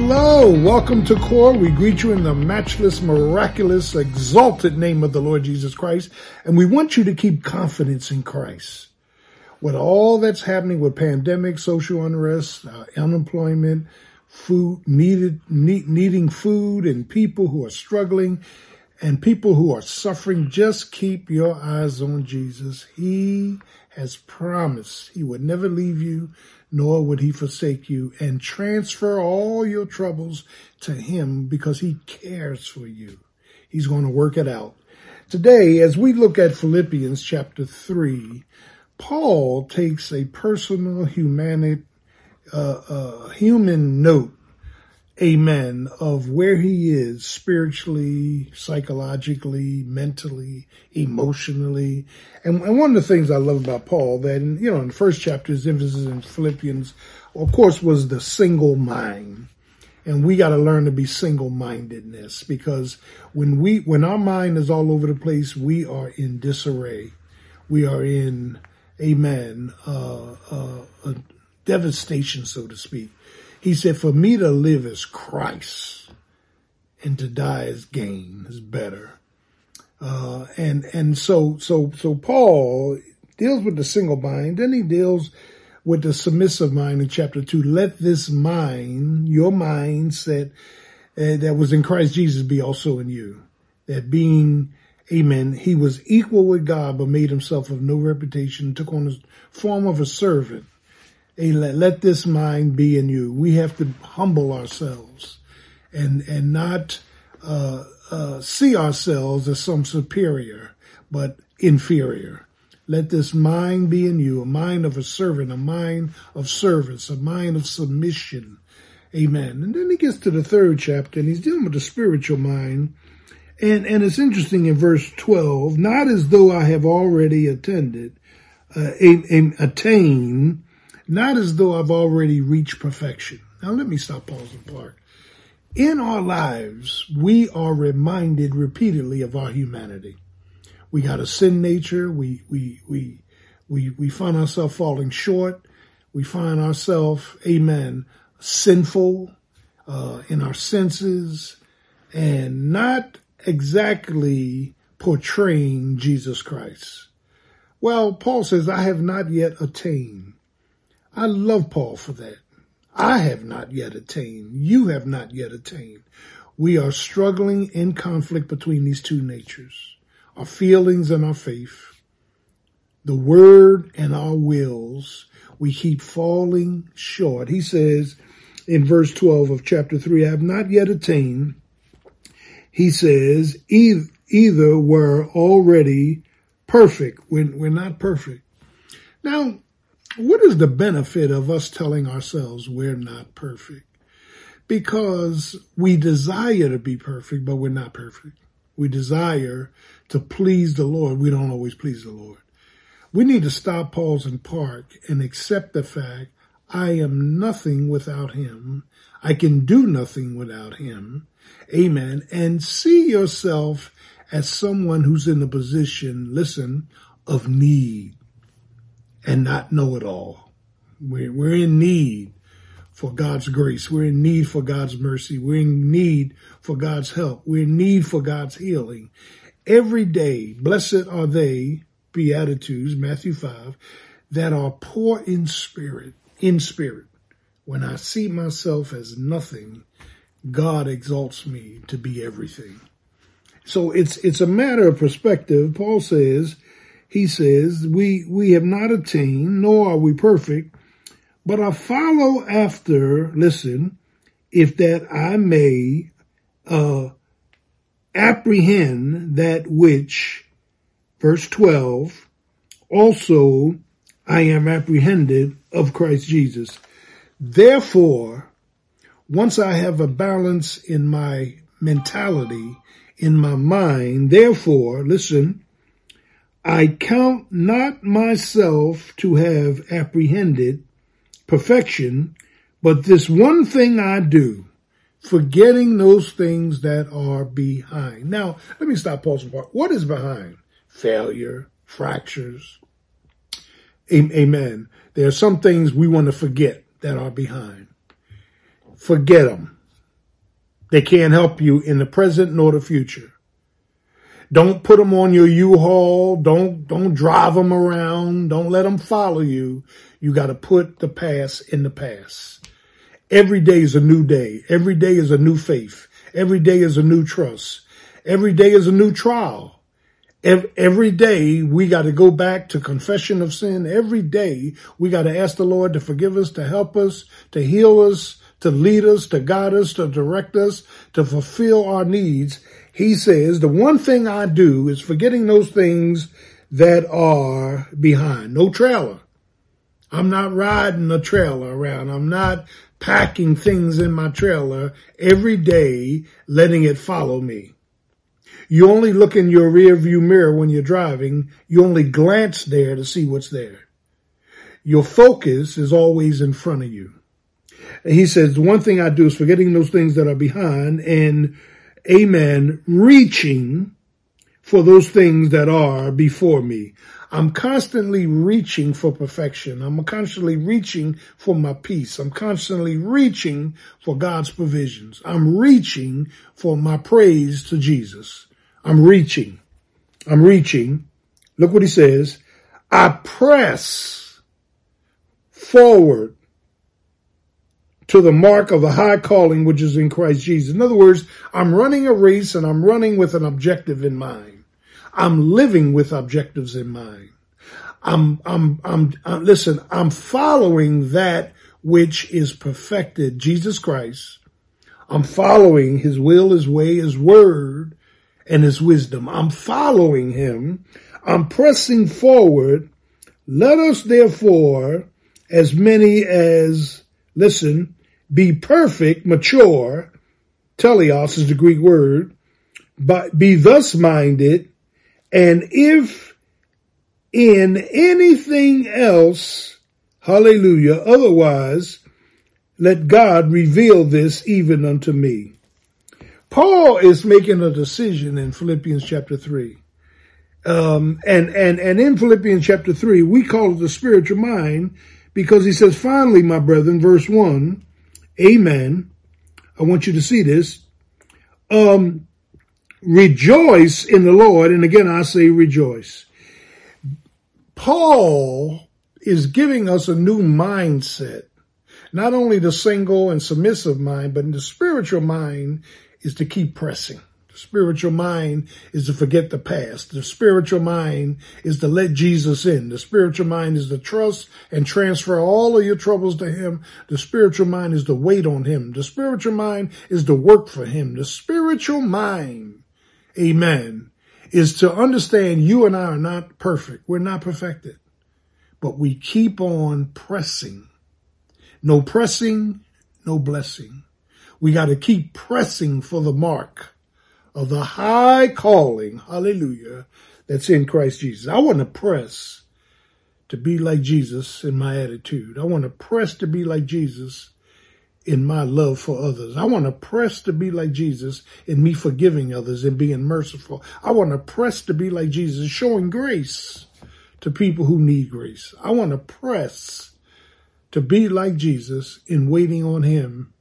Hello, welcome to Core. We greet you in the matchless, miraculous, exalted name of the Lord Jesus Christ. And we want you to keep confidence in Christ. With all that's happening with pandemic, social unrest, unemployment, food, needing food, and people who are struggling, and people who are suffering, just keep your eyes on Jesus. He has promised he would never leave you, nor would he forsake you, and transfer all your troubles to him because he cares for you. He's going to work it out. Today, as we look at Philippians chapter 3, Paul takes a personal human note, amen, of where he is spiritually, psychologically, mentally, emotionally. And one of the things I love about Paul that, in the first chapter, his emphasis in Philippians, of course, was the single mind. And we got to learn to be single-mindedness, because when our mind is all over the place, we are in disarray. We are in, amen, devastation, so to speak. He said, for me to live is Christ, and to die is gain, is better. So Paul deals with the single mind. Then he deals with the submissive mind in chapter 2. Let this mind, your mindset that was in Christ Jesus, be also in you. That being, amen, he was equal with God, but made himself of no reputation, took on the form of a servant. Let this mind be in you. We have to humble ourselves and not see ourselves as some superior, but inferior. Let this mind be in you, a mind of a servant, a mind of service, a mind of submission. Amen. And then he gets to the third chapter, and he's dealing with the spiritual mind. And it's interesting in verse 12, not as though I have already attained, not as though I've already reached perfection. Now let me stop, pause, and park. In our lives, we are reminded repeatedly of our humanity. We got a sin nature. We find ourselves falling short. We find ourselves, amen, sinful in our senses, and not exactly portraying Jesus Christ. Well, Paul says, I have not yet attained. I love Paul for that. I have not yet attained. You have not yet attained. We are struggling in conflict between these two natures, our feelings and our faith, the word and our wills. We keep falling short. He says in verse 12 of chapter 3, I have not yet attained. He says, either were already perfect. We're not perfect. Now, what is the benefit of us telling ourselves we're not perfect? Because we desire to be perfect, but we're not perfect. We desire to please the Lord. We don't always please the Lord. We need to stop, pause, and park and accept the fact I am nothing without him. I can do nothing without him. Amen. And see yourself as someone who's in the position, listen, of need. And not know it all. We're in need for God's grace. We're in need for God's mercy. We're in need for God's help. We're in need for God's healing. Every day, blessed are they, Beatitudes, Matthew 5, that are poor in spirit. When I see myself as nothing, God exalts me to be everything. So it's a matter of perspective. Paul says, we have not attained, nor are we perfect, but I follow after, listen, if that I may apprehend that which, verse 12, also I am apprehended of Christ Jesus. Therefore, once I have a balance in my mentality, in my mind, therefore, listen, I count not myself to have apprehended perfection, but this one thing I do, forgetting those things that are behind. Now, let me stop, pause, and park. What is behind? Failure, fractures. Amen. There are some things we want to forget that are behind. Forget them. They can't help you in the present nor the future. Don't put them on your U-Haul. Don't drive them around. Don't let them follow you. You got to put the past in the past. Every day is a new day. Every day is a new faith. Every day is a new trust. Every day is a new trial. Every day we got to go back to confession of sin. Every day we got to ask the Lord to forgive us, to help us, to heal us, to lead us, to guide us, to direct us, to fulfill our needs. He says, the one thing I do is forgetting those things that are behind. No trailer. I'm not riding a trailer around. I'm not packing things in my trailer every day, letting it follow me. You only look in your rearview mirror when you're driving. You only glance there to see what's there. Your focus is always in front of you. And he says, the one thing I do is forgetting those things that are behind and, amen, reaching for those things that are before me. I'm constantly reaching for perfection. I'm constantly reaching for my peace. I'm constantly reaching for God's provisions. I'm reaching for my praise to Jesus. I'm reaching. Look what he says. I press forward to the mark of the high calling, which is in Christ Jesus. In other words, I'm running a race and I'm running with an objective in mind. I'm living with objectives in mind. I'm following that which is perfected, Jesus Christ. I'm following his will, his way, his word, and his wisdom. I'm following him. I'm pressing forward. Let us therefore, as many as, listen, be perfect, mature. Teleios is the Greek word, but be thus minded. And if in anything else, hallelujah, otherwise, let God reveal this even unto me. Paul is making a decision in Philippians chapter 3. And in Philippians chapter 3, we call it the spiritual mind because he says, finally, my brethren, verse 1, amen. I want you to see this. Rejoice in the Lord. And again, I say rejoice. Paul is giving us a new mindset, not only the single and submissive mind, but the spiritual mind is to keep pressing. The spiritual mind is to forget the past. The spiritual mind is to let Jesus in. The spiritual mind is to trust and transfer all of your troubles to him. The spiritual mind is to wait on him. The spiritual mind is to work for him. The spiritual mind, amen, is to understand you and I are not perfect. We're not perfected, but we keep on pressing. No pressing, no blessing. We got to keep pressing for the mark of the high calling, hallelujah, that's in Christ Jesus. I want to press to be like Jesus in my attitude. I want to press to be like Jesus in my love for others. I want to press to be like Jesus in me forgiving others and being merciful. I want to press to be like Jesus, showing grace to people who need grace. I want to press to be like Jesus in waiting on him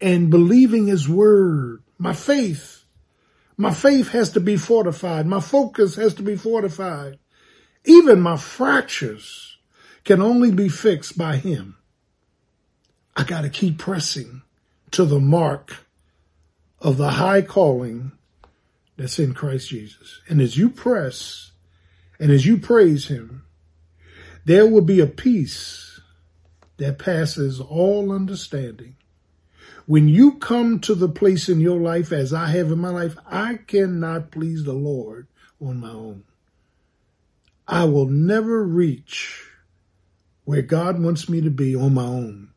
and believing his word. My faith has to be fortified. My focus has to be fortified. Even my fractures can only be fixed by him. I got to keep pressing to the mark of the high calling that's in Christ Jesus. And as you press and as you praise him, there will be a peace that passes all understanding. When you come to the place in your life, as I have in my life, I cannot please the Lord on my own. I will never reach where God wants me to be on my own.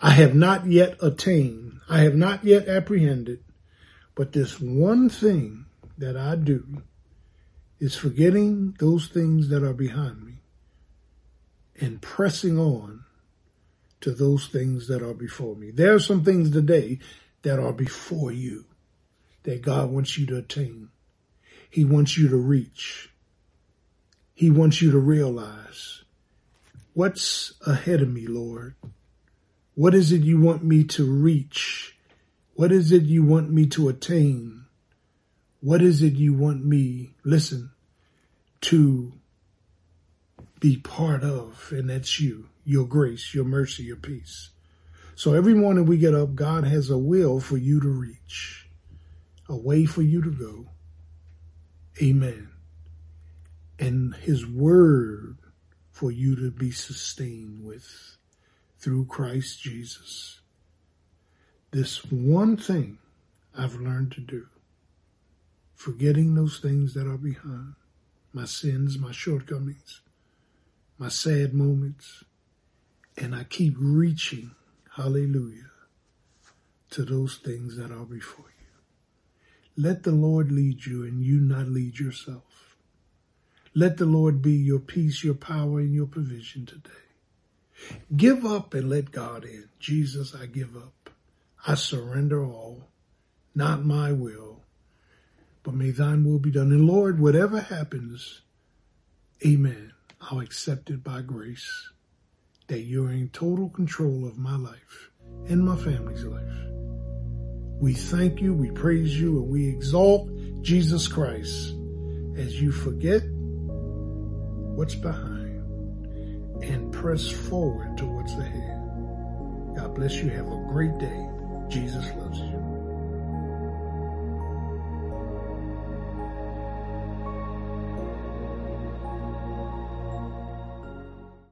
I have not yet attained. I have not yet apprehended. But this one thing that I do is forgetting those things that are behind me and pressing on to those things that are before me. There are some things today that are before you that God wants you to attain. He wants you to reach. He wants you to realize, what's ahead of me, Lord? What is it you want me to reach? What is it you want me to attain? What is it you want me, listen, to be part of? And that's you, your grace, your mercy, your peace. So every morning we get up, God has a will for you to reach, a way for you to go. Amen. And his word for you to be sustained with through Christ Jesus. This one thing I've learned to do, forgetting those things that are behind, my sins, my shortcomings, my sad moments, and I keep reaching, hallelujah, to those things that are before you. Let the Lord lead you and you not lead yourself. Let the Lord be your peace, your power, and your provision today. Give up and let God in. Jesus, I give up. I surrender all, not my will, but may thine will be done. And Lord, whatever happens, amen, I'll accept it by grace that you're in total control of my life and my family's life. We thank you, we praise you, and we exalt Jesus Christ as you forget what's behind and press forward to what's ahead. God bless you. Have a great day. Jesus loves you.